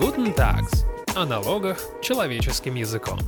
Guten Tax. О налогах человеческим языком.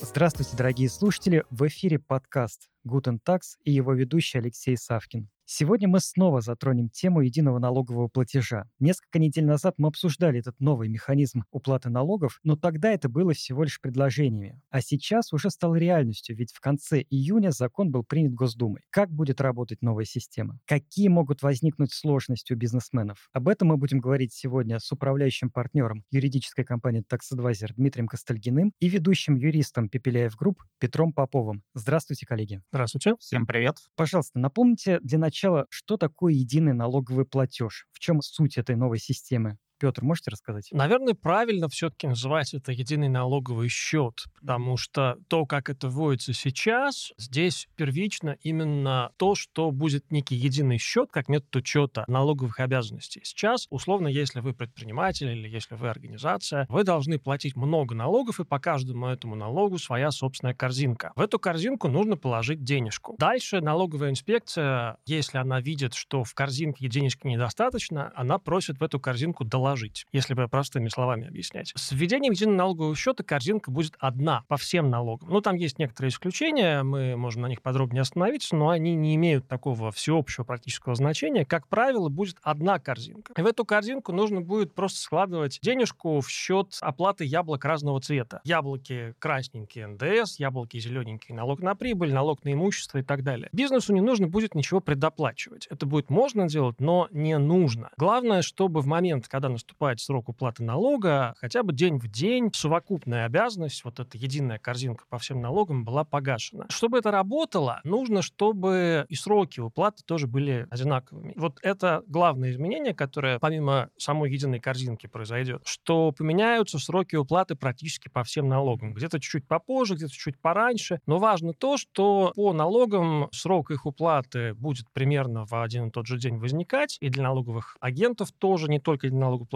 Здравствуйте, дорогие слушатели! В эфире подкаст Guten Tax и его ведущий Алексей Савкин. Сегодня мы снова затронем тему единого налогового платежа. Несколько недель назад мы обсуждали этот новый механизм уплаты налогов, но тогда это было всего лишь предложениями. А сейчас уже стало реальностью, ведь в конце июня закон был принят Госдумой. Как будет работать новая система? Какие могут возникнуть сложности у бизнесменов? Об этом мы будем говорить сегодня с управляющим партнером юридической компании Tax Advisor Дмитрием Костальгиным и ведущим юристом Пепеляев Групп Петром Поповым. Здравствуйте, коллеги. Здравствуйте. Всем привет. Пожалуйста, напомните для начала, что такое единый налоговый платеж? В чем суть этой новой системы? Петр, можете рассказать? Наверное, правильно все-таки называть это единый налоговый счет, потому что то, как это вводится сейчас, здесь первично именно то, что будет некий единый счет, как метод учета налоговых обязанностей. Сейчас, условно, если вы предприниматель или если вы организация, вы должны платить много налогов, и по каждому этому налогу своя собственная корзинка. В эту корзинку нужно положить денежку. Дальше налоговая инспекция, если она видит, что в корзинке денежки недостаточно, она просит в эту корзинку доложить. Если бы простыми словами объяснять. С введением единого налогового счета корзинка будет одна по всем налогам. Ну, там есть некоторые исключения, мы можем на них подробнее остановиться, но они не имеют такого всеобщего практического значения. Как правило, будет одна корзинка. И в эту корзинку нужно будет просто складывать денежку в счет оплаты яблок разного цвета. Яблоки красненькие НДС, яблоки зелененькие налог на прибыль, налог на имущество и так далее. Бизнесу не нужно будет ничего предоплачивать. Это будет можно делать, но не нужно. Главное, чтобы в момент, когда наступает срок уплаты налога, хотя бы день в день совокупная обязанность, вот эта единая корзинка по всем налогам, была погашена. Чтобы это работало, нужно, чтобы и сроки уплаты тоже были одинаковыми. Вот это главное изменение, которое помимо самой единой корзинки произойдет, что поменяются сроки уплаты практически по всем налогам. Где-то чуть-чуть попозже, где-то чуть пораньше. Но важно то, что по налогам срок их уплаты будет примерно в один и тот же день возникать, и для налоговых агентов тоже, не только для налогоплательщиков.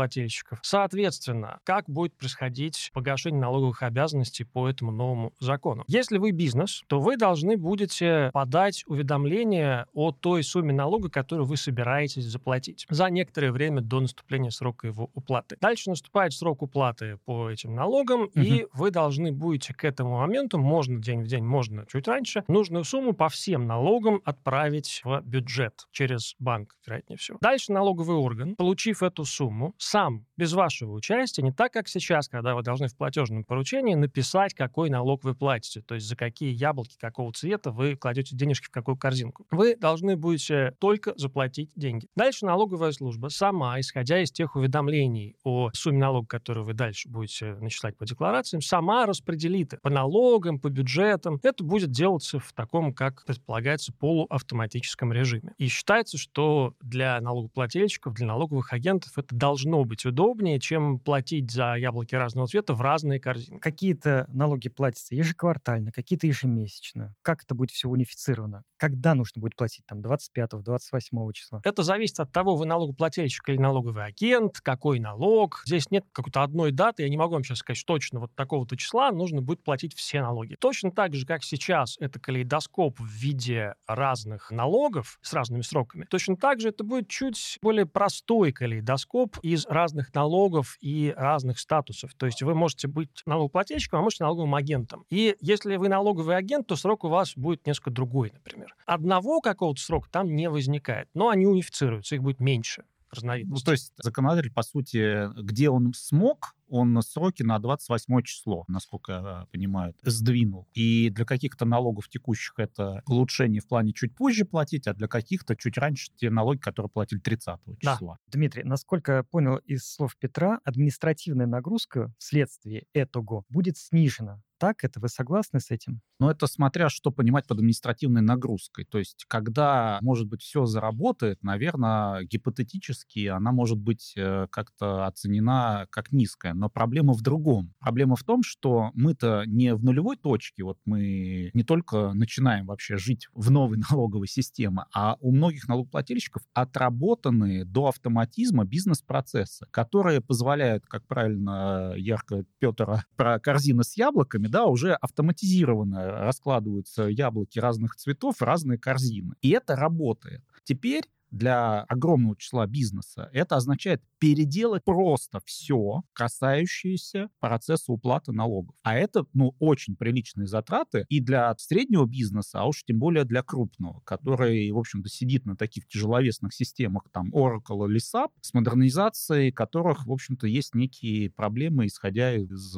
Соответственно, как будет происходить погашение налоговых обязанностей по этому новому закону? Если вы бизнес, то вы должны будете подать уведомление о той сумме налога, которую вы собираетесь заплатить за некоторое время до наступления срока его уплаты. Дальше наступает срок уплаты по этим налогам, и вы должны будете к этому моменту, можно день в день, можно чуть раньше, нужную сумму по всем налогам отправить в бюджет через банк, вероятнее всего. Дальше налоговый орган, получив эту сумму, сам, без вашего участия, не так, как сейчас, когда вы должны в платежном поручении написать, какой налог вы платите, то есть за какие яблоки, какого цвета вы кладете денежки в какую корзинку. Вы должны будете только заплатить деньги. Дальше налоговая служба сама, исходя из тех уведомлений о сумме налога, которую вы дальше будете начислять по декларациям, сама распределит по налогам, по бюджетам. Это будет делаться в таком, как предполагается, полуавтоматическом режиме. И считается, что для налогоплательщиков, для налоговых агентов это должно быть удобнее, чем платить за яблоки разного цвета в разные корзины. Какие-то налоги платятся ежеквартально, какие-то ежемесячно. Как это будет все унифицировано? Когда нужно будет платить? Там 25-го, 28-го числа? Это зависит от того, вы налогоплательщик или налоговый агент, какой налог. Здесь нет какой-то одной даты. Я не могу вам сейчас сказать, что точно вот такого-то числа нужно будет платить все налоги. Точно так же, как сейчас, это калейдоскоп в виде разных налогов с разными сроками. Точно так же это будет чуть более простой калейдоскоп из разных налогов и разных статусов. То есть вы можете быть налогоплательщиком, а можете налоговым агентом. И если вы налоговый агент, то срок у вас будет несколько другой, например. Одного какого-то срока там не возникает, но они унифицируются, их будет меньше разновидностей. Ну, то есть законодатель, по сути, где он смог, он сроки на 28 число, насколько я понимаю, сдвинул. И для каких-то налогов текущих это улучшение в плане чуть позже платить, а для каких-то чуть раньше те налоги, которые платили 30 числа. Да. Дмитрий, насколько я понял из слов Петра, административная нагрузка вследствие этого будет снижена. Так это? Вы согласны с этим? Но это смотря что понимать под административной нагрузкой. То есть когда, может быть, все заработает, наверное, гипотетически она может быть как-то оценена как низкая. Но проблема в другом. Проблема в том, что мы-то не в нулевой точке. Вот мы не только начинаем вообще жить в новой налоговой системе, а у многих налогоплательщиков отработаны до автоматизма бизнес-процессы, которые позволяют, как правильно ярко Петр про корзины с яблоками, да, уже автоматизированно раскладываются яблоки разных цветов, разные корзины. И это работает. Теперь для огромного числа бизнеса. Это означает переделать просто все, касающееся процесса уплаты налогов. А это, очень приличные затраты и для среднего бизнеса, а уж тем более для крупного, который, в общем-то, сидит на таких тяжеловесных системах, там, Oracle или SAP, с модернизацией которых, в общем-то, есть некие проблемы, исходя из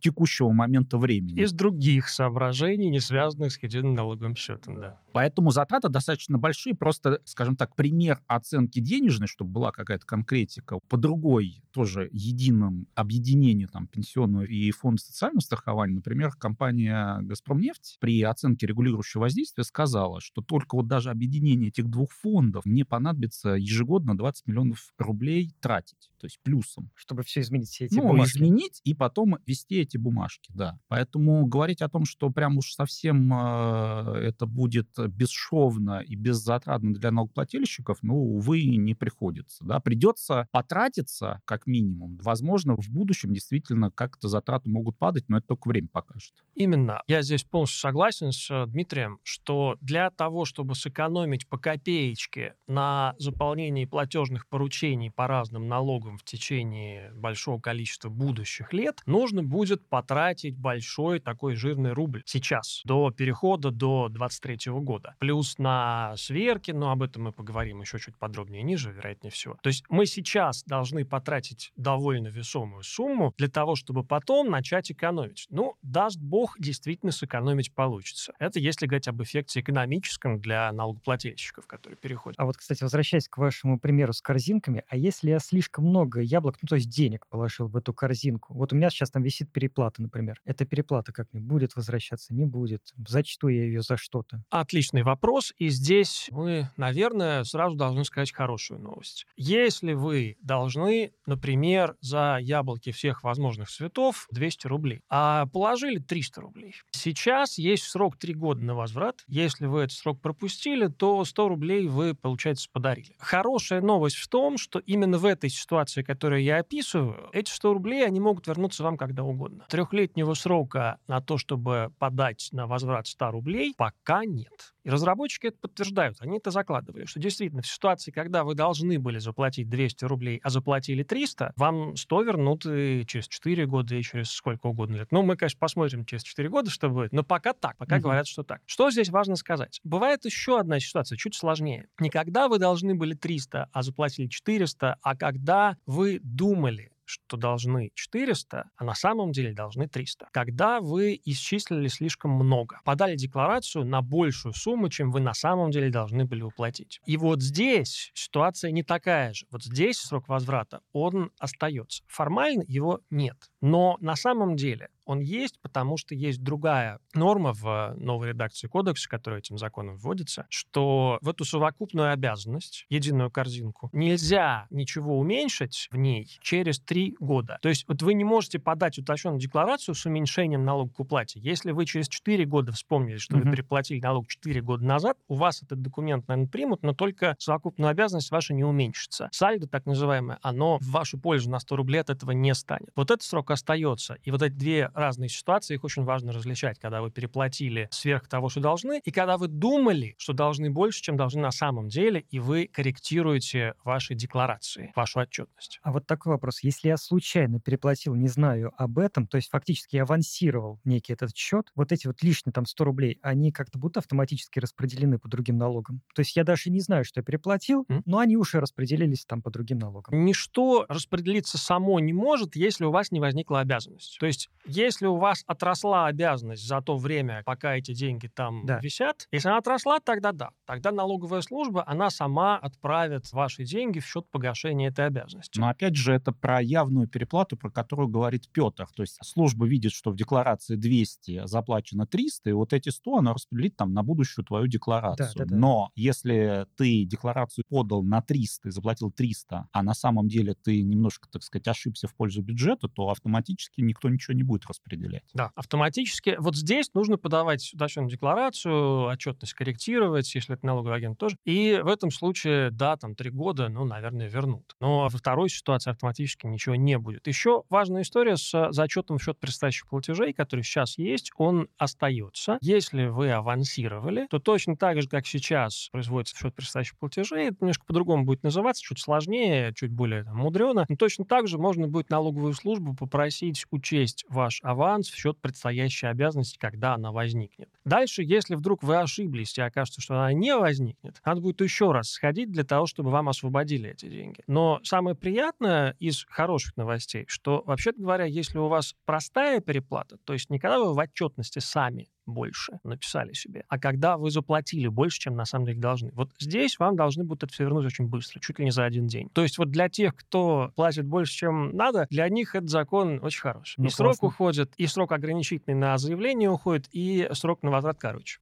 текущего момента времени. Из других соображений, не связанных с единым налоговым счетом, да. Поэтому затраты достаточно большие, просто, скажем так, пример оценки денежной, чтобы была какая-то конкретика, по другой тоже едином объединению там, пенсионного и фонда социального страхования, например, компания «Газпромнефть» при оценке регулирующего воздействия сказала, что только вот даже объединение этих двух фондов мне понадобится ежегодно 20 миллионов рублей тратить, то есть плюсом. Чтобы все изменить, все эти бумажки. Изменить и потом вести эти бумажки, да. Поэтому говорить о том, что прям уж совсем это будет бесшовно и беззатратно для налогоплательщиков, увы, не приходится, да. Придется потратиться, как минимум. Возможно, в будущем действительно как-то затраты могут падать, но это только время покажет. Именно. Я здесь полностью согласен с Дмитрием, что для того, чтобы сэкономить по копеечке на заполнении платежных поручений по разным налогам в течение большого количества будущих лет, нужно будет потратить большой такой жирный рубль сейчас, до перехода до 2023 года. Плюс на сверки, но об этом мы поговорим еще чуть подробнее ниже, вероятнее всего. То есть мы сейчас должны потратить довольно весомую сумму для того, чтобы потом начать экономить. Даст бог, действительно сэкономить получится. Это если говорить об эффекте экономическом для налогоплательщиков, которые переходят. А вот, кстати, возвращаясь к вашему примеру с корзинками, а если я слишком много яблок, то есть денег положил в эту корзинку, вот у меня сейчас там висит переплата, например. Эта переплата как мне будет возвращаться? Не будет. Зачту я ее за что-то? Отличный вопрос. И здесь мы, наверное, сразу должны сказать хорошую новость. Если вы должны, например, за яблоки всех возможных цветов 200 рублей, а положили 300 рублей. Сейчас есть срок 3 года на возврат. Если вы этот срок пропустили, то 100 рублей вы, получается, подарили. Хорошая новость в том, что именно в этой ситуации, которую я описываю, эти 100 рублей, они могут вернуться вам когда угодно. 3-летнего срока на то, чтобы подать на возврат 100 рублей, пока нет. И разработчики это подтверждают, они это закладывали, что действительно в ситуации, когда вы должны были заплатить 200 рублей, а заплатили 300, вам 100 вернут и через 4 года, и через сколько угодно лет. Мы, конечно, посмотрим через 4 года, что будет, но пока так, пока говорят, что так. Что здесь важно сказать? Бывает еще одна ситуация, чуть сложнее. Не когда вы должны были 300, а заплатили 400, а когда вы думали, что должны 400, а на самом деле должны 300. Когда вы исчислили слишком много, подали декларацию на большую сумму, чем вы на самом деле должны были уплатить. И вот здесь ситуация не такая же. Вот здесь срок возврата, он остается. Формально его нет. Но на самом деле он есть, потому что есть другая норма в новой редакции кодекса, которая этим законом вводится, что в эту совокупную обязанность, единую корзинку, нельзя ничего уменьшить в ней через 3 года. То есть вот вы не можете подать уточненную декларацию с уменьшением налога к уплате. Если вы через 4 года вспомнили, что вы переплатили налог 4 года назад, у вас этот документ, наверное, примут, но только совокупную обязанность ваша не уменьшится. Сальдо, так называемое, оно в вашу пользу на 100 рублей от этого не станет. Вот этот срок остается. И вот эти две разные ситуации, их очень важно различать, когда вы переплатили сверх того, что должны, и когда вы думали, что должны больше, чем должны на самом деле, и вы корректируете ваши декларации, вашу отчетность. А вот такой вопрос. Если я случайно переплатил, не знаю об этом, то есть фактически я авансировал некий этот счет, вот эти вот лишние там 100 рублей, они как-то будут автоматически распределены по другим налогам? То есть я даже не знаю, что я переплатил, но они уже распределились там по другим налогам. Ничто распределиться само не может, если у вас не возникла обязанность. То есть если у вас отросла обязанность за то время, пока эти деньги там висят, если она отросла, тогда да. Тогда налоговая служба, она сама отправит ваши деньги в счет погашения этой обязанности. Но опять же, это про явную переплату, про которую говорит Петр. То есть служба видит, что в декларации 200 заплачено 300, и вот эти 100 она распределит там на будущую твою декларацию. Да. Но если ты декларацию подал на 300 и заплатил 300, а на самом деле ты немножко, так сказать, ошибся в пользу бюджета, то автоматически автоматически никто ничего не будет распределять. Да, автоматически. Вот здесь нужно подавать дачную декларацию, отчетность корректировать, если это налоговый агент тоже. И в этом случае, да, там 3 года, ну, наверное, вернут. Но во второй ситуации автоматически ничего не будет. Еще важная история с зачетом в счет предстоящих платежей, который сейчас есть, он остается. Если вы авансировали, то точно так же, как сейчас производится в счет предстоящих платежей, это немножко по-другому будет называться, чуть сложнее, чуть более мудрено, но точно так же можно будет налоговую службу попросить учесть ваш аванс в счет предстоящей обязанности, когда она возникнет. Дальше, если вдруг вы ошиблись и окажется, что она не возникнет, надо будет еще раз сходить для того, чтобы вам освободили эти деньги. Но самое приятное из хороших новостей, что, вообще-то говоря, если у вас простая переплата, то есть никогда вы в отчетности сами больше написали себе, а когда вы заплатили больше, чем на самом деле должны. Вот здесь вам должны будут это все вернуть очень быстро, чуть ли не за 1 день. То есть вот для тех, кто платит больше, чем надо, для них этот закон очень хороший. И срок уходит, и срок ограничительный на заявление уходит, и срок на возврат короче.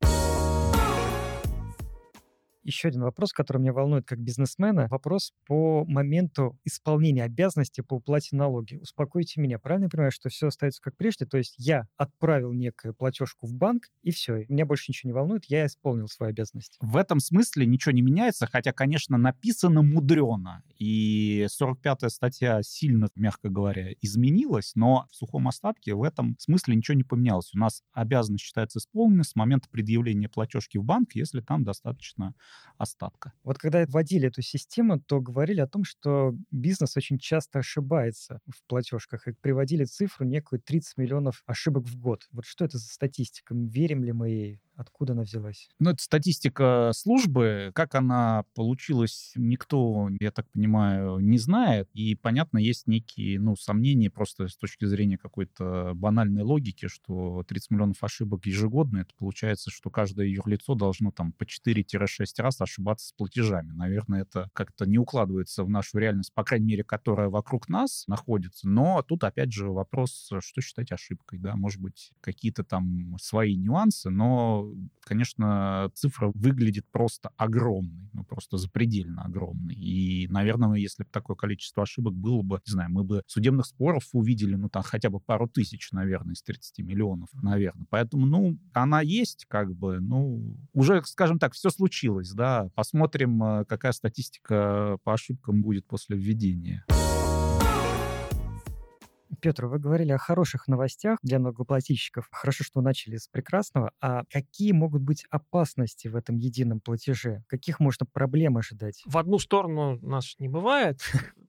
Еще один вопрос, который меня волнует как бизнесмена. Вопрос по моменту исполнения обязанности по уплате налоги. Успокойте меня. Правильно я понимаю, что все остается как прежде? То есть я отправил некую платежку в банк, и все. Меня больше ничего не волнует, я исполнил свою обязанность. В этом смысле ничего не меняется, хотя, конечно, написано мудрено. И 45-я статья сильно, мягко говоря, изменилась, но в сухом остатке в этом смысле ничего не поменялось. У нас обязанность считается исполненной с момента предъявления платежки в банк, если там достаточно остатка. Вот когда вводили эту систему, то говорили о том, что бизнес очень часто ошибается в платежках, и приводили цифру некую 30 миллионов ошибок в год. Вот что это за статистика? Верим ли мы ей? Откуда она взялась? Ну, это статистика службы. Как она получилась, никто, я так понимаю, не знает. И, понятно, есть некие, сомнения просто с точки зрения какой-то банальной логики, что 30 миллионов ошибок ежегодно, это получается, что каждое юрлицо должно там по 4-6 раз ошибаться с платежами. Наверное, это как-то не укладывается в нашу реальность, по крайней мере, которая вокруг нас находится. Но тут, опять же, вопрос, что считать ошибкой, да? Может быть, какие-то там свои нюансы, но конечно, цифра выглядит просто огромной, просто запредельно огромной. И, наверное, если бы такое количество ошибок было бы, не знаю, мы бы судебных споров увидели, там хотя бы пару тысяч, наверное, из 30 миллионов, наверное. Поэтому, она есть, уже, скажем так, все случилось, да. Посмотрим, какая статистика по ошибкам будет после введения. Петр, вы говорили о хороших новостях для налогоплательщиков. Хорошо, что вы начали с прекрасного. А какие могут быть опасности в этом едином платеже? Каких можно проблем ожидать? В одну сторону нас не бывает,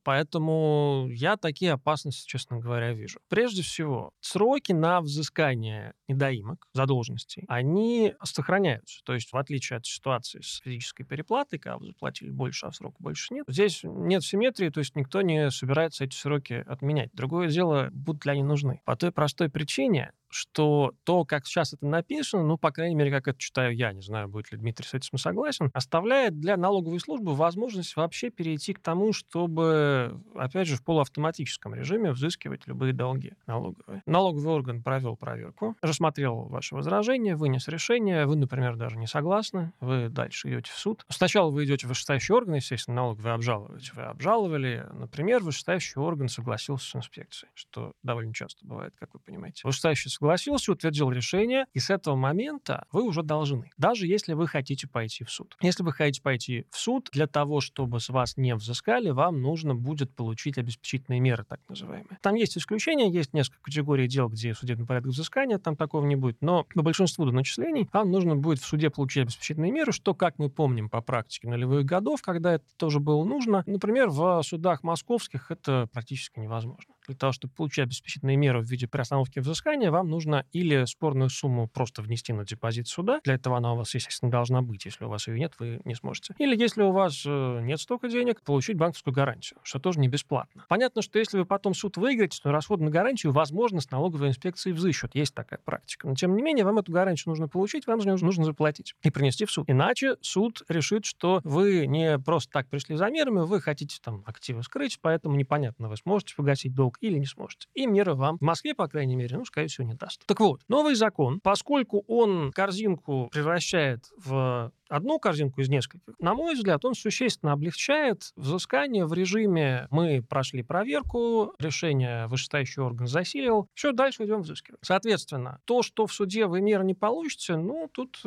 поэтому я такие опасности, честно говоря, вижу. Прежде всего, сроки на взыскание недоимок, задолженностей, они сохраняются. То есть в отличие от ситуации с физической переплатой, когда вы заплатили больше, а срока больше нет, здесь нет симметрии, то есть никто не собирается эти сроки отменять. Другое дело, будут ли они нужны. По той простой причине, что то, как сейчас это написано, по крайней мере, как это читаю я, не знаю, будет ли Дмитрий с этим согласен, оставляет для налоговой службы возможность вообще перейти к тому, чтобы, опять же, в полуавтоматическом режиме взыскивать любые долги налоговые. Налоговый орган провел проверку, рассмотрел ваши возражения, вынес решение, вы, например, даже не согласны, вы дальше идете в суд. Сначала вы идете в вышестоящий орган, естественно, налог вы обжалуете. Вы обжаловали, например, вышестоящий орган согласился с инспекцией, что довольно часто бывает, как вы понимаете. Вышестоящий согласился, утвердил решение, и с этого момента вы уже должны, даже если вы хотите пойти в суд. Если вы хотите пойти в суд, для того, чтобы с вас не взыскали, вам нужно будет получить обеспечительные меры, так называемые. Там есть исключения, есть несколько категорий дел, где судебный порядок взыскания, там такого не будет, но по большинству доначислений вам нужно будет в суде получить обеспечительные меры, что, как мы помним по практике нулевых годов, когда это тоже было нужно, например, в судах московских это практически невозможно. Для того, чтобы получить обеспечительные меры в виде приостановки взыскания, вам нужно или спорную сумму просто внести на депозит суда, для этого она у вас, естественно, должна быть, если у вас ее нет, вы не сможете. Или, если у вас нет столько денег, получить банковскую гарантию, что тоже не бесплатно. Понятно, что если вы потом суд выиграете, то расходы на гарантию, возможно, с налоговой инспекцией взыщут. Есть такая практика. Но, тем не менее, вам эту гарантию нужно получить, вам за нее нужно заплатить и принести в суд. Иначе суд решит, что вы не просто так пришли за мерами, вы хотите там активы скрыть, поэтому непонятно, вы сможете погасить долг или не сможете. И меры вам в Москве, по крайней мере, скорее всего, не даст. Так вот, новый закон, поскольку он корзинку превращает в одну корзинку из нескольких. На мой взгляд, он существенно облегчает взыскание в режиме «мы прошли проверку, решение вышестоящий орган засилил, все, дальше идем взыскивать». Соответственно, то, что в суде вы меры не получите, ну, тут,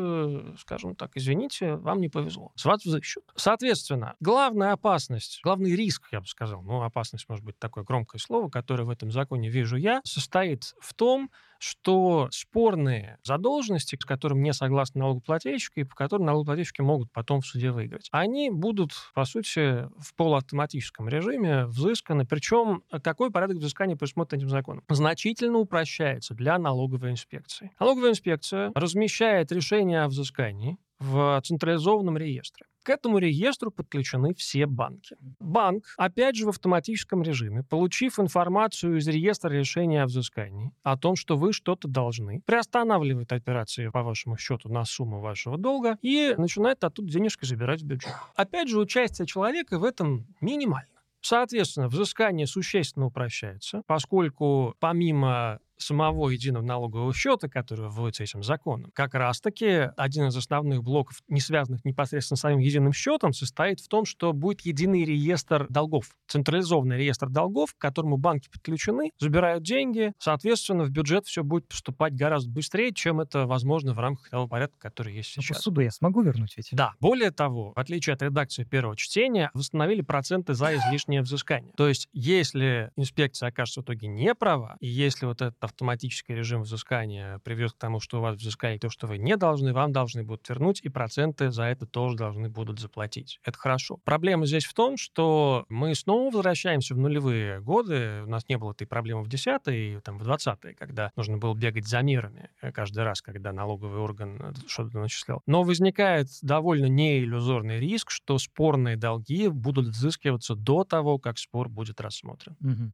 скажем так, извините, вам не повезло. С вас взыщут. Соответственно, главная опасность, главный риск, я бы сказал, ну, опасность, может быть, такое громкое слово, которое в этом законе вижу я, состоит в том, что спорные задолженности, с которым не согласны налогоплательщики, и по которым налогоплательщики могут потом в суде выиграть, они будут, по сути, в полуавтоматическом режиме взысканы. Причем какой порядок взыскания предусмотрен этим законом? Значительно упрощается для налоговой инспекции. Налоговая инспекция размещает решение о взыскании в централизованном реестре. К этому реестру подключены все банки. Банк, опять же, в автоматическом режиме, получив информацию из реестра решения о взыскании о том, что вы что-то должны, приостанавливает операции по вашему счету на сумму вашего долга и начинает оттуда денежки забирать в бюджет. Опять же, участие человека в этом минимально. Соответственно, взыскание существенно упрощается, поскольку помимо самого единого налогового счета, который вводится этим законом, как раз-таки один из основных блоков, не связанных непосредственно с самим единым счетом, состоит в том, что будет единый реестр долгов, централизованный реестр долгов, к которому банки подключены, забирают деньги, соответственно, в бюджет все будет поступать гораздо быстрее, чем это возможно в рамках того порядка, который есть сейчас. По суду я смогу вернуть ведь? Да. Более того, в отличие от редакции первого чтения, восстановили проценты за излишнее взыскание. То есть, если инспекция окажется в итоге не права, и если вот это автоматический режим взыскания приведет к тому, что у вас взыскали то, что вы не должны, вам должны будут вернуть, и проценты за это тоже должны будут заплатить. Это хорошо. Проблема здесь в том, что мы снова возвращаемся в нулевые годы. У нас не было этой проблемы в 10-е и там, в 20-е, когда нужно было бегать за мерами каждый раз, когда налоговый орган что-то начислял. Но возникает довольно неиллюзорный риск, что спорные долги будут взыскиваться до того, как спор будет рассмотрен. Угу.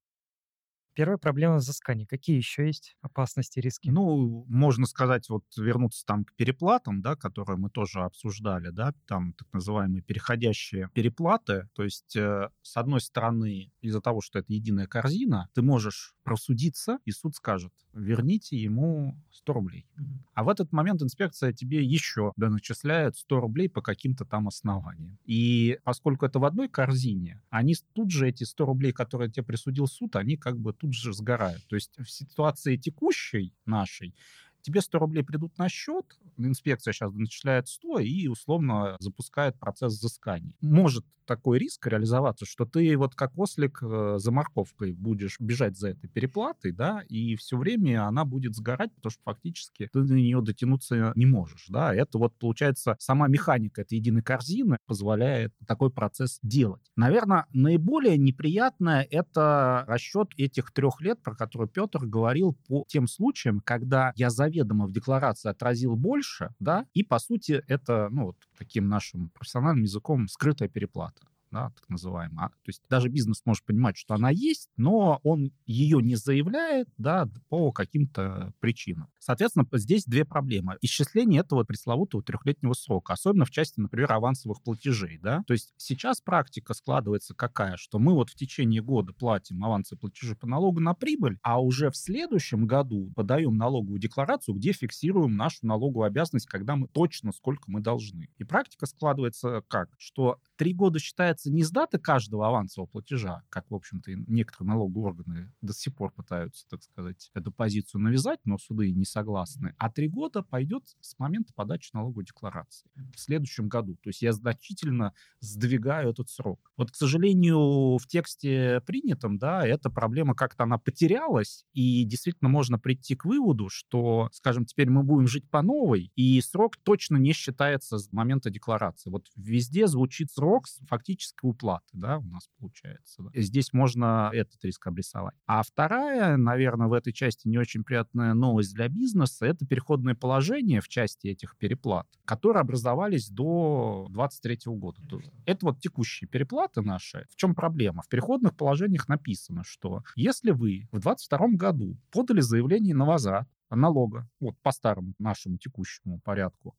Первая проблема взыскания. Какие еще есть опасности, риски? Ну, можно сказать, вот вернуться там к переплатам, да, которые мы тоже обсуждали, да, там так называемые переходящие переплаты. То есть, с одной стороны, из-за того, что это единая корзина, ты можешь просудиться, и суд скажет, верните ему 100 рублей. А в этот момент инспекция тебе еще доначисляет 100 рублей по каким-то там основаниям. И поскольку это в одной корзине, они тут же эти 100 рублей, которые тебе присудил суд, они как бы тут же сгорают. То есть в ситуации текущей нашей тебе 100 рублей придут на счет, инспекция сейчас начисляет 100 и условно запускает процесс взыскания. Может такой риск реализоваться, что ты вот как ослик за морковкой будешь бежать за этой переплатой, да, и все время она будет сгорать, потому что фактически ты на нее дотянуться не можешь, да. Это вот получается сама механика этой единой корзины позволяет такой процесс делать. Наверное, наиболее неприятное это расчет этих 3 лет, про которые Петр говорил по тем случаям, когда я заведомо в декларации отразил больше, да, и, по сути, это, ну, вот таким нашим профессиональным языком скрытая переплата, да, так называемая. То есть даже бизнес может понимать, что она есть, но он ее не заявляет, да, по каким-то причинам. Соответственно, здесь 2 проблемы. Исчисление этого пресловутого 3-летнего срока, особенно в части, например, авансовых платежей, да. То есть сейчас практика складывается какая, что мы вот в течение года платим авансовые платежи по налогу на прибыль, а уже в следующем году подаем налоговую декларацию, где фиксируем нашу налоговую обязанность, когда мы точно сколько мы должны. И практика складывается как, что 3 года считается не с даты каждого авансового платежа, как, в общем-то, некоторые налоговые органы до сих пор пытаются, так сказать, эту позицию навязать, но суды не согласны, а 3 года пойдет с момента подачи налоговой декларации в следующем году. То есть я значительно сдвигаю этот срок. Вот, к сожалению, в тексте принятом, да, эта проблема как-то она потерялась, и действительно можно прийти к выводу, что, скажем, теперь мы будем жить по новой, и срок точно не считается с момента декларации. Вот везде звучит срок фактически уплаты, да, у нас получается. Да. Здесь можно этот риск обрисовать. А вторая, наверное, в этой части не очень приятная новость для бизнеса, это переходные положения в части этих переплат, которые образовались до 2023 года. Это вот текущие переплаты наши. В чем проблема? В переходных положениях написано, что если вы в 2022 году подали заявление на возврат, налога, вот по старому нашему текущему порядку.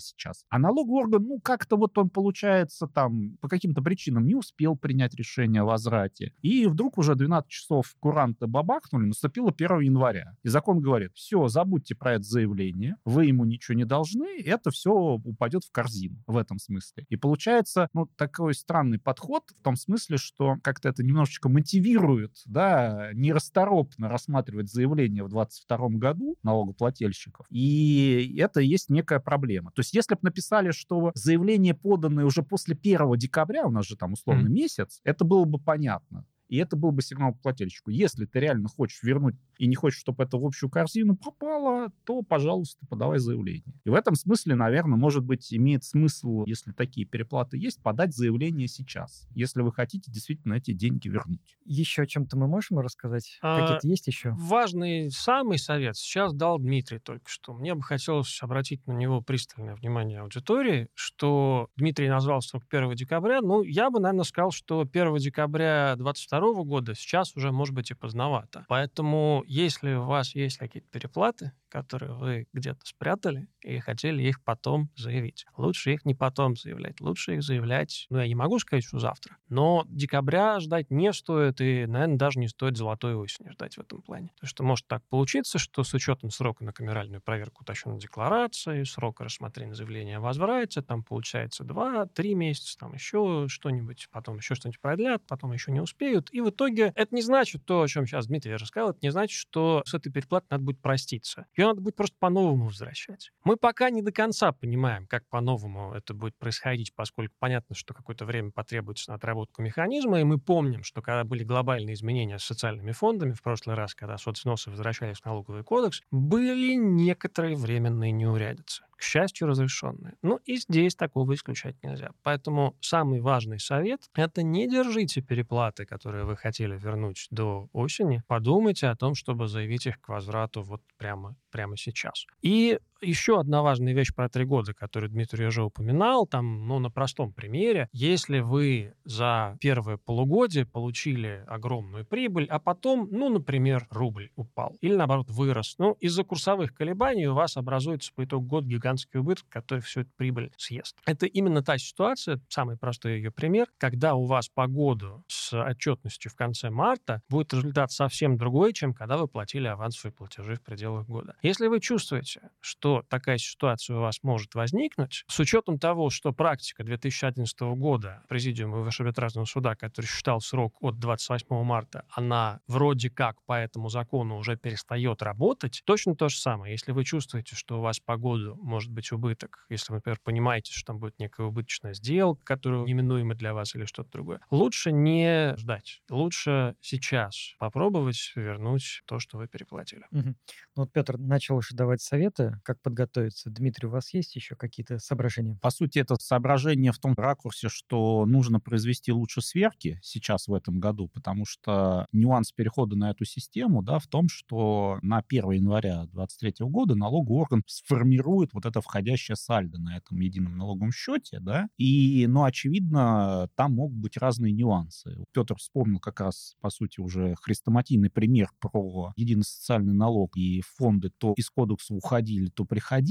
Сейчас. А налогоорган, как-то вот он, получается, там по каким-то причинам не успел принять решение о возврате. И вдруг уже 12 часов куранты бабахнули, наступило 1 января. И закон говорит, все, забудьте про это заявление, вы ему ничего не должны, это все упадет в корзину в этом смысле. И получается, такой странный подход в том смысле, что как-то это немножечко мотивирует, нерасторопно рассматривать заявление в 2022 году налогоплательщиков. И это есть некая проблема. То есть если бы написали, что заявление поданы уже после 1 декабря, у нас же там условно месяц, это было бы понятно. И это был бы сигнал к плательщику. Если ты реально хочешь вернуть и не хочешь, чтобы это в общую корзину попало, то, пожалуйста, подавай заявление. И в этом смысле, наверное, может быть, имеет смысл, если такие переплаты есть, подать заявление сейчас, если вы хотите действительно эти деньги вернуть. Еще о чем-то мы можем рассказать? Какие-то есть еще? Важный самый совет сейчас дал Дмитрий только что. Мне бы хотелось обратить на него пристальное внимание аудитории, что Дмитрий назвал срок 1 декабря. Я бы, наверное, сказал, что 1 декабря 2022 года сейчас уже, может быть, и поздновато. Поэтому, если у вас есть какие-то переплаты, которые вы где-то спрятали и хотели их потом заявить, лучше их не потом заявлять, лучше их заявлять, я не могу сказать, что завтра, но декабря ждать не стоит и, наверное, даже не стоит золотой осени ждать в этом плане. Потому что может так получиться, что с учетом срока на камеральную проверку уточненной декларации, срока рассмотрения заявления о возврате, там получается 2-3 месяца, там еще что-нибудь, потом еще что-нибудь продлят, потом еще не успеют. И в итоге это не значит то, о чем сейчас Дмитрий рассказал, это не значит, что с этой переплатой надо будет проститься. Ее надо будет просто по-новому возвращать. Мы пока не до конца понимаем, как по-новому это будет происходить, поскольку понятно, что какое-то время потребуется на отработку механизма, и мы помним, что когда были глобальные изменения с социальными фондами, в прошлый раз, когда соцвносы возвращались в налоговый кодекс, были некоторые временные неурядицы, к счастью, разрешенные. И здесь такого исключать нельзя. Поэтому самый важный совет — это не держите переплаты, которые вы хотели вернуть до осени. Подумайте о том, чтобы заявить их к возврату вот прямо сейчас. И еще одна важная вещь про 3 года, которую Дмитрий уже упоминал, там, на простом примере. Если вы за первое полугодие получили огромную прибыль, а потом, например, рубль упал или, наоборот, вырос, из-за курсовых колебаний у вас образуется по итогу года гигантский убыток, который всю эту прибыль съест. Это именно та ситуация, самый простой ее пример, когда у вас по году с отчетностью в конце марта будет результат совсем другой, чем когда вы платили авансовые платежи в пределах года. Если вы чувствуете, что такая ситуация у вас может возникнуть, с учетом того, что практика 2011 года Президиума Высшего арбитражного суда, который считал срок от 28 марта, она вроде как по этому закону уже перестает работать, точно то же самое. Если вы чувствуете, что у вас по году может быть убыток, если вы, например, понимаете, что там будет некая убыточная сделка, которая неминуема для вас или что-то другое, лучше не ждать. Лучше сейчас попробовать вернуть то, что вы переплатили. Угу. Петр начал уже давать советы, как подготовиться. Дмитрий, у вас есть еще какие-то соображения? По сути, это соображение в том ракурсе, что нужно произвести лучше сверки сейчас в этом году, потому что нюанс перехода на эту систему, в том, что на 1 января 2023 года налоговый орган сформирует вот это входящее сальдо на этом едином налоговом счете, и, очевидно, там могут быть разные нюансы. Петр вспомнил как раз, по сути, уже хрестоматийный пример про единый социальный налог, и фонды то из кодекса уходили, то приходили,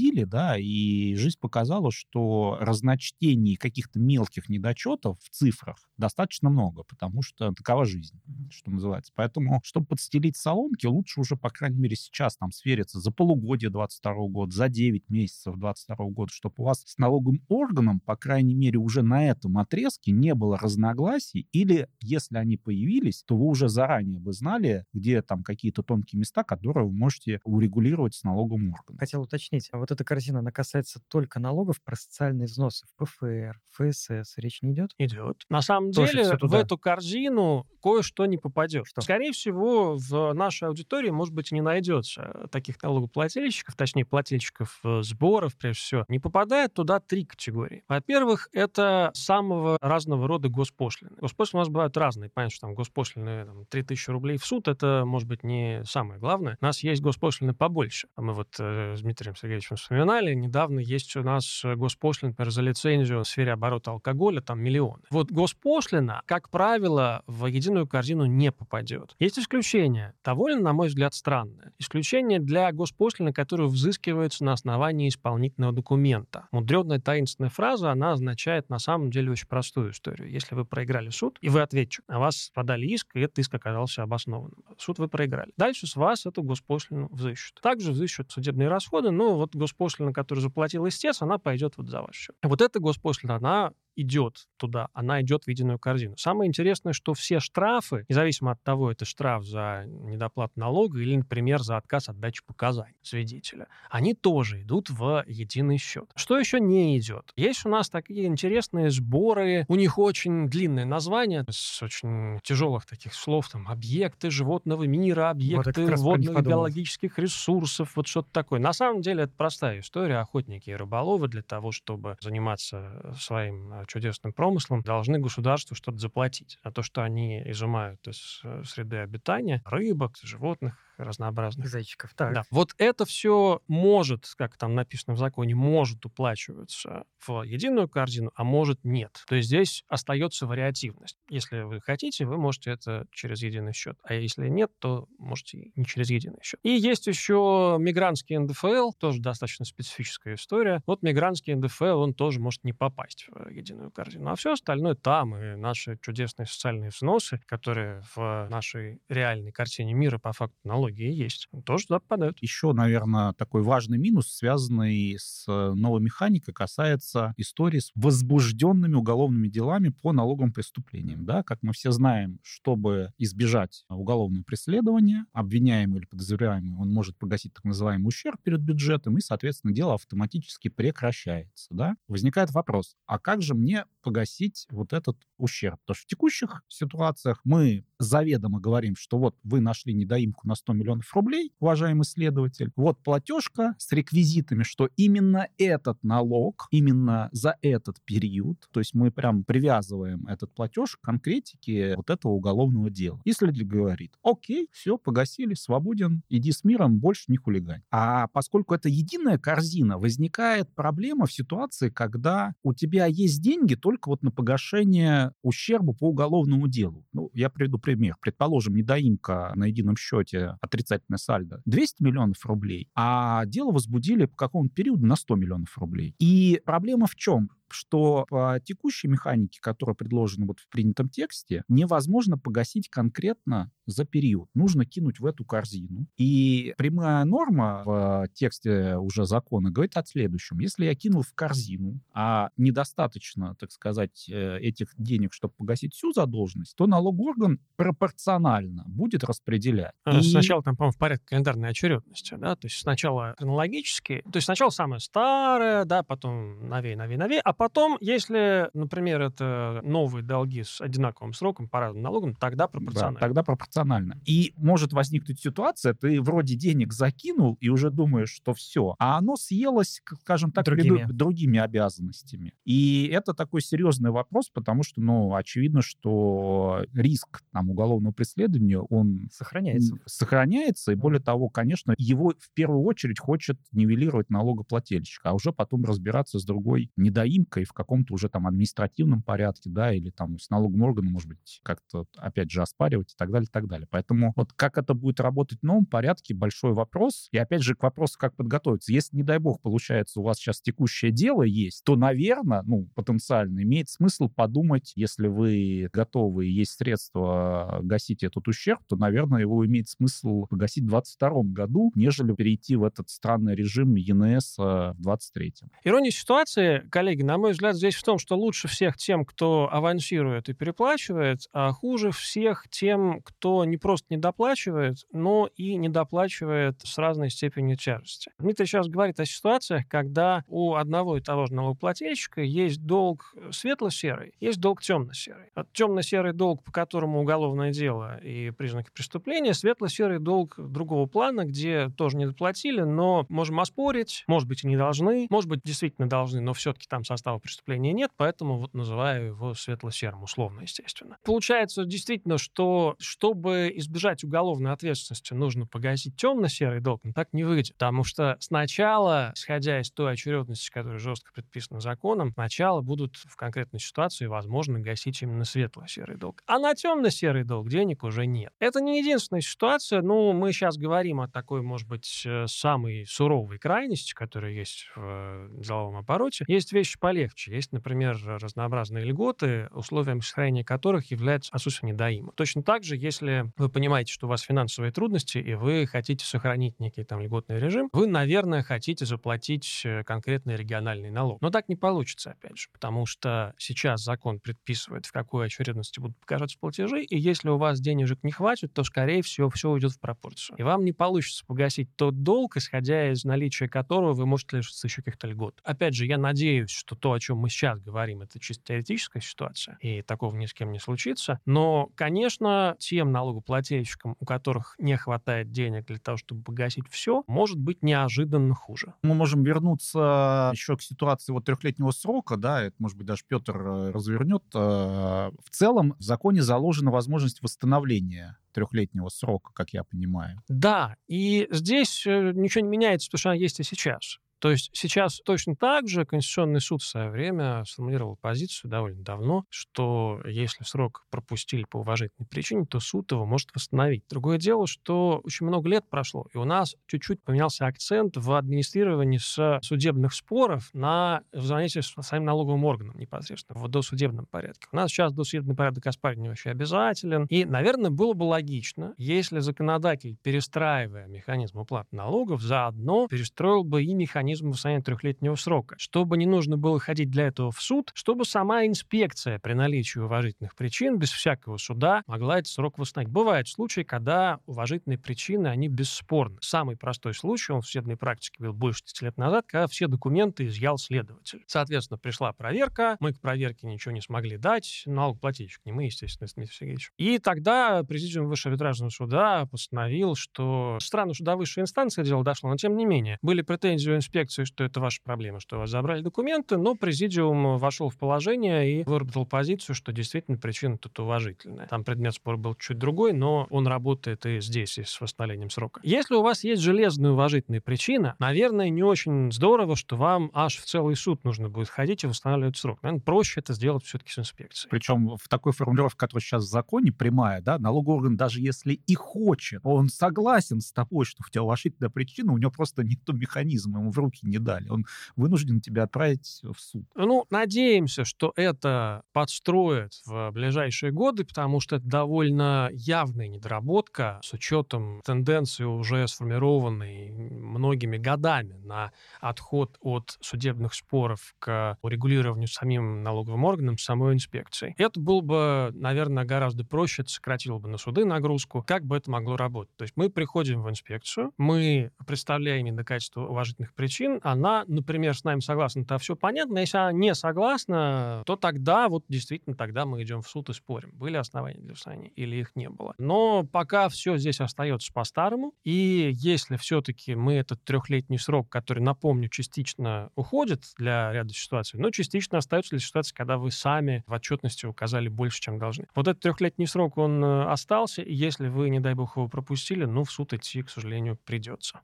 и жизнь показала, что разночтений каких-то мелких недочетов в цифрах достаточно много, потому что такова жизнь, что называется. Поэтому, чтобы подстелить соломки, лучше уже, по крайней мере, сейчас там свериться за полугодие 2022 года, за 9 месяцев 2022 года, чтобы у вас с налоговым органом, по крайней мере, уже на этом отрезке не было разногласий, или, если они появились, то вы уже заранее бы знали, где там какие-то тонкие места, которые вы можете урегулировать с налоговым органом. Хотел уточнить, вот эта корзина, она касается только налогов про социальные взносы в ПФР, ФСС, речь не идет? Идет. На самом деле, в эту корзину кое-что не попадет. Что? Скорее всего, в нашей аудитории, может быть, не найдется таких налогоплательщиков, точнее, плательщиков сборов, прежде всего. Не попадает туда 3 категории. Во-первых, это самого разного рода госпошлины. Госпошлины у нас бывают разные. Понятно, что там госпошлины 3000 рублей в суд, это, может быть, не самое главное. У нас есть госпошлины побольше. Мы с Дмитрием Сергеевичем вспоминали, недавно есть у нас госпошлина, например, за лицензию в сфере оборота алкоголя, там миллионы. Вот госпошлина, как правило, в единую корзину не попадет. Есть исключения, довольно, на мой взгляд, странное. Исключение для госпошлины, которую взыскивается на основании исполнительного документа. Мудрёная таинственная фраза, она означает на самом деле очень простую историю. Если вы проиграли суд, и вы ответчик, на вас подали иск, и этот иск оказался обоснованным. Суд вы проиграли. Дальше с вас эту госпошлину взыщут. Также взыщут судебные расходы, но вот госпошлина, которую заплатил истец, она пойдет вот за ваш счет. Вот эта госпошлина, она идет туда, она идет в единую корзину. Самое интересное, что все штрафы, независимо от того, это штраф за недоплату налога или, например, за отказ от дачи показаний свидетеля, они тоже идут в единый счет. Что еще не идет? Есть у нас такие интересные сборы, у них очень длинное название, с очень тяжелых таких слов, там, объекты животного мира, объекты водных биологических ресурсов, вот что-то такое. На самом деле это простая история. Охотники и рыболовы для того, чтобы заниматься своим чудесным промыслом, должны государству что-то заплатить. А то, что они изымают из среды обитания рыбок, животных разнообразных. Зайчиков, так. Да. Вот это все может, как там написано в законе, может уплачиваться в единую корзину, а может нет. То есть здесь остается вариативность. Если вы хотите, вы можете это через единый счет. А если нет, то можете не через единый счет. И есть еще мигрантский НДФЛ, тоже достаточно специфическая история. Вот мигрантский НДФЛ, он тоже может не попасть в единую корзину. А все остальное там, и наши чудесные социальные взносы, которые в нашей реальной картине мира по факту налоги есть, тоже туда попадают. Еще, наверное, такой важный минус, связанный с новой механикой, касается истории с возбужденными уголовными делами по налоговым преступлениям. Да? Как мы все знаем, чтобы избежать уголовного преследования, обвиняемый или подозреваемый, он может погасить так называемый ущерб перед бюджетом, и, соответственно, дело автоматически прекращается. Да? Возникает вопрос, а как же мне погасить вот этот ущерб? Потому что в текущих ситуациях мы заведомо говорим, что вот вы нашли недоимку на 100 миллионов рублей, уважаемый следователь, вот платежка с реквизитами, что именно этот налог, именно за этот период, то есть мы прям привязываем этот платеж к конкретике вот этого уголовного дела. И следователь говорит, окей, все, погасили, свободен, иди с миром, больше не хулигань. А поскольку это единая корзина, возникает проблема в ситуации, когда у тебя есть деньги только вот на погашение ущерба по уголовному делу. Ну, я приведу пример. Предположим, недоимка на едином счете, отрицательное сальдо, 200 миллионов рублей, а дело возбудили по какому-то периоду на 100 миллионов рублей. И проблема в чем? Что по текущей механике, которая предложена вот в принятом тексте, невозможно погасить конкретно за период. Нужно кинуть в эту корзину. И прямая норма в тексте уже закона говорит о следующем. Если я кинул в корзину, а недостаточно, так сказать, этих денег, чтобы погасить всю задолженность, то налоговый орган пропорционально будет распределять. Сначала там, по-моему, в порядке календарной очередности, да? То есть сначала хронологически, то есть сначала самое старое, да, потом новее, а потом, если, например, это новые долги с одинаковым сроком по разным налогам, тогда пропорционально. Да, тогда пропорционально. И может возникнуть ситуация, ты вроде денег закинул и уже думаешь, что все, а оно съелось, скажем так, другими обязанностями. И это такой серьезный вопрос, потому что, очевидно, что риск уголовного преследования, он сохраняется, и более того, конечно, его в первую очередь хочет нивелировать налогоплательщик, а уже потом разбираться с другой недоимкой в каком-то уже административном порядке, да, или с налоговым органом, может быть, как-то, опять же, оспаривать и так далее, и так далее. Поэтому вот как это будет работать в новом порядке, большой вопрос. И опять же, к вопросу, как подготовиться. Если, не дай бог, получается, у вас сейчас текущее дело есть, то, наверное, потенциально имеет смысл подумать, если вы готовы и есть средства гасить этот ущерб, то, наверное, его имеет смысл погасить в 2022 году, нежели перейти в этот странный режим ЕНС в 2023. Ирония ситуации, коллеги, на мой взгляд, здесь в том, что лучше всех тем, кто авансирует и переплачивает, а хуже всех тем, кто не просто недоплачивает, но и недоплачивает с разной степенью тяжести. Дмитрий сейчас говорит о ситуациях, когда у одного и того же налогоплательщика есть долг светло-серый, есть долг темно-серый. Вот темно-серый долг, по которому уголовное дело и признаки преступления, светло-серый долг другого плана, где тоже недоплатили, но можем оспорить, может быть, и не должны, может быть, действительно должны, но все-таки там состав состава преступления нет, поэтому вот называю его светло-серым, условно, естественно. Получается действительно, что чтобы избежать уголовной ответственности, нужно погасить темно-серый долг, но так не выйдет, потому что сначала, исходя из той очередности, которая жестко предписана законом, сначала будут в конкретной ситуации, возможно, гасить именно светло-серый долг. А на темно-серый долг денег уже нет. Это не единственная ситуация, но мы сейчас говорим о такой, может быть, самой суровой крайности, которая есть в деловом обороте. Есть вещи полегче. Есть, например, разнообразные льготы, условием сохранения которых является отсутствие недоима. Точно так же, если вы понимаете, что у вас финансовые трудности, и вы хотите сохранить некий там льготный режим, вы, наверное, хотите заплатить конкретный региональный налог. Но так не получится, опять же, потому что сейчас закон предписывает, в какой очередности будут погашаться платежи, и если у вас денежек не хватит, то, скорее всего, все уйдет в пропорцию. И вам не получится погасить тот долг, исходя из наличия которого вы можете лишиться еще каких-то льгот. Опять же, я надеюсь, что то, о чем мы сейчас говорим, это чисто теоретическая ситуация, и такого ни с кем не случится. Но, конечно, тем налогоплательщикам, у которых не хватает денег для того, чтобы погасить все, может быть неожиданно хуже. Мы можем вернуться еще к ситуации вот трехлетнего срока, да, это, может быть, даже Петр развернет. В целом в законе заложена возможность восстановления трехлетнего срока, как я понимаю. Да, и здесь ничего не меняется, потому что она есть и сейчас. То есть сейчас точно так же Конституционный суд в свое время сформулировал позицию довольно давно, что если срок пропустили по уважительной причине, то суд его может восстановить. Другое дело, что очень много лет прошло, и у нас чуть-чуть поменялся акцент в администрировании с судебных споров на взаимодействие с самим налоговым органом непосредственно, в досудебном порядке. У нас сейчас досудебный порядок оспаривания вообще обязателен, и, наверное, было бы логично, если законодатель, перестраивая механизм уплаты налогов, заодно перестроил бы и механизм восстановления трехлетнего срока, чтобы не нужно было ходить для этого в суд, чтобы сама инспекция при наличии уважительных причин без всякого суда могла этот срок восстановить. Бывают случаи, когда уважительные причины, они бесспорны. Самый простой случай, он в судебной практике был больше 10 лет назад, когда все документы изъял следователь. Соответственно, пришла проверка, мы к проверке ничего не смогли дать, налогоплательщик, не мы, естественно, Дмитрий Сергеевич. И тогда президиум Высшего арбитражного суда постановил, что странно, что до высшей инстанции дело дошло, но тем не менее. Были претензии у инспекции, что это ваша проблема, что у вас забрали документы, но президиум вошел в положение и выработал позицию, что действительно причина тут уважительная. Там предмет спора был чуть другой, но он работает и здесь, и с восстановлением срока. Если у вас есть железная уважительная причина, наверное, не очень здорово, что вам аж в целый суд нужно будет ходить и восстанавливать срок. Наверное, проще это сделать все-таки с инспекцией. Причем в такой формулировке, которая сейчас в законе, прямая, да, налоговый орган, даже если и хочет, он согласен с тобой, что у тебя уважительная причина, у него просто нет механизма, ему в руки не дали. Он вынужден тебя отправить в суд. Ну, надеемся, что это подстроят в ближайшие годы, потому что это довольно явная недоработка с учетом тенденции, уже сформированной многими годами на отход от судебных споров к урегулированию самим налоговым органом, самой инспекцией. Это было бы, наверное, гораздо проще, это сократило бы на суды нагрузку. Как бы это могло работать? То есть мы приходим в инспекцию, мы представляем недокачество уважительных причин, она, например, с нами согласна, то все понятно. Если она не согласна, то тогда, вот действительно, тогда мы идем в суд и спорим, были основания для восстановления или их не было. Но пока все здесь остается по-старому, и если все-таки мы этот трехлетний срок, который, напомню, частично уходит для ряда ситуаций, но частично остается для ситуации, когда вы сами в отчетности указали больше, чем должны. Вот этот трехлетний срок, он остался, и если вы, не дай бог, его пропустили, ну, в суд идти, к сожалению, придется.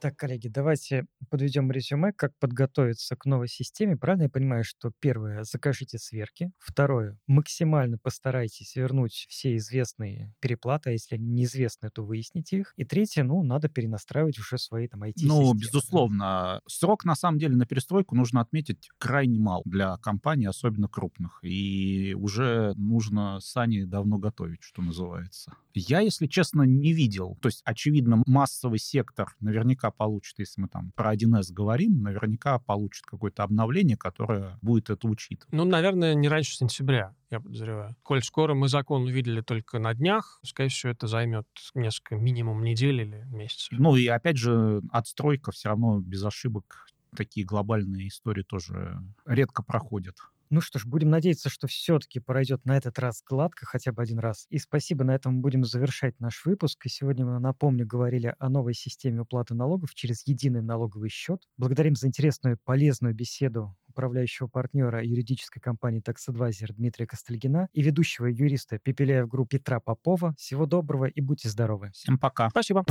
Так, коллеги, давайте подведем резюме, как подготовиться к новой системе. Правильно я понимаю, что первое, закажите сверки. Второе, максимально постарайтесь вернуть все известные переплаты, а если они неизвестны, то выясните их. И третье, надо перенастраивать уже свои там IT-системы. Ну, безусловно. Срок, на самом деле, на перестройку нужно отметить крайне мал для компаний, особенно крупных. И уже нужно сани давно готовить, что называется. Я, если честно, не видел. То есть, очевидно, массовый сектор наверняка получит, если мы там про 1С говорим, наверняка получит какое-то обновление, которое будет это учитывать. Ну, наверное, не раньше сентября, я подозреваю. Коль скоро мы закон увидели только на днях, скорее всего, это займет несколько, минимум недель или месяцев. Ну, и опять же, отстройка все равно без ошибок. Такие глобальные истории тоже редко проходят. Ну что ж, будем надеяться, что все-таки пройдет на этот раз гладко хотя бы один раз. И спасибо, на этом будем завершать наш выпуск. И сегодня мы, напомню, говорили о новой системе уплаты налогов через единый налоговый счет. Благодарим за интересную и полезную беседу управляющего партнера юридической компании Tax Advisor Дмитрия Костальгина и ведущего юриста Пепеляев Групп Петра Попова. Всего доброго и будьте здоровы. Всем пока. Спасибо.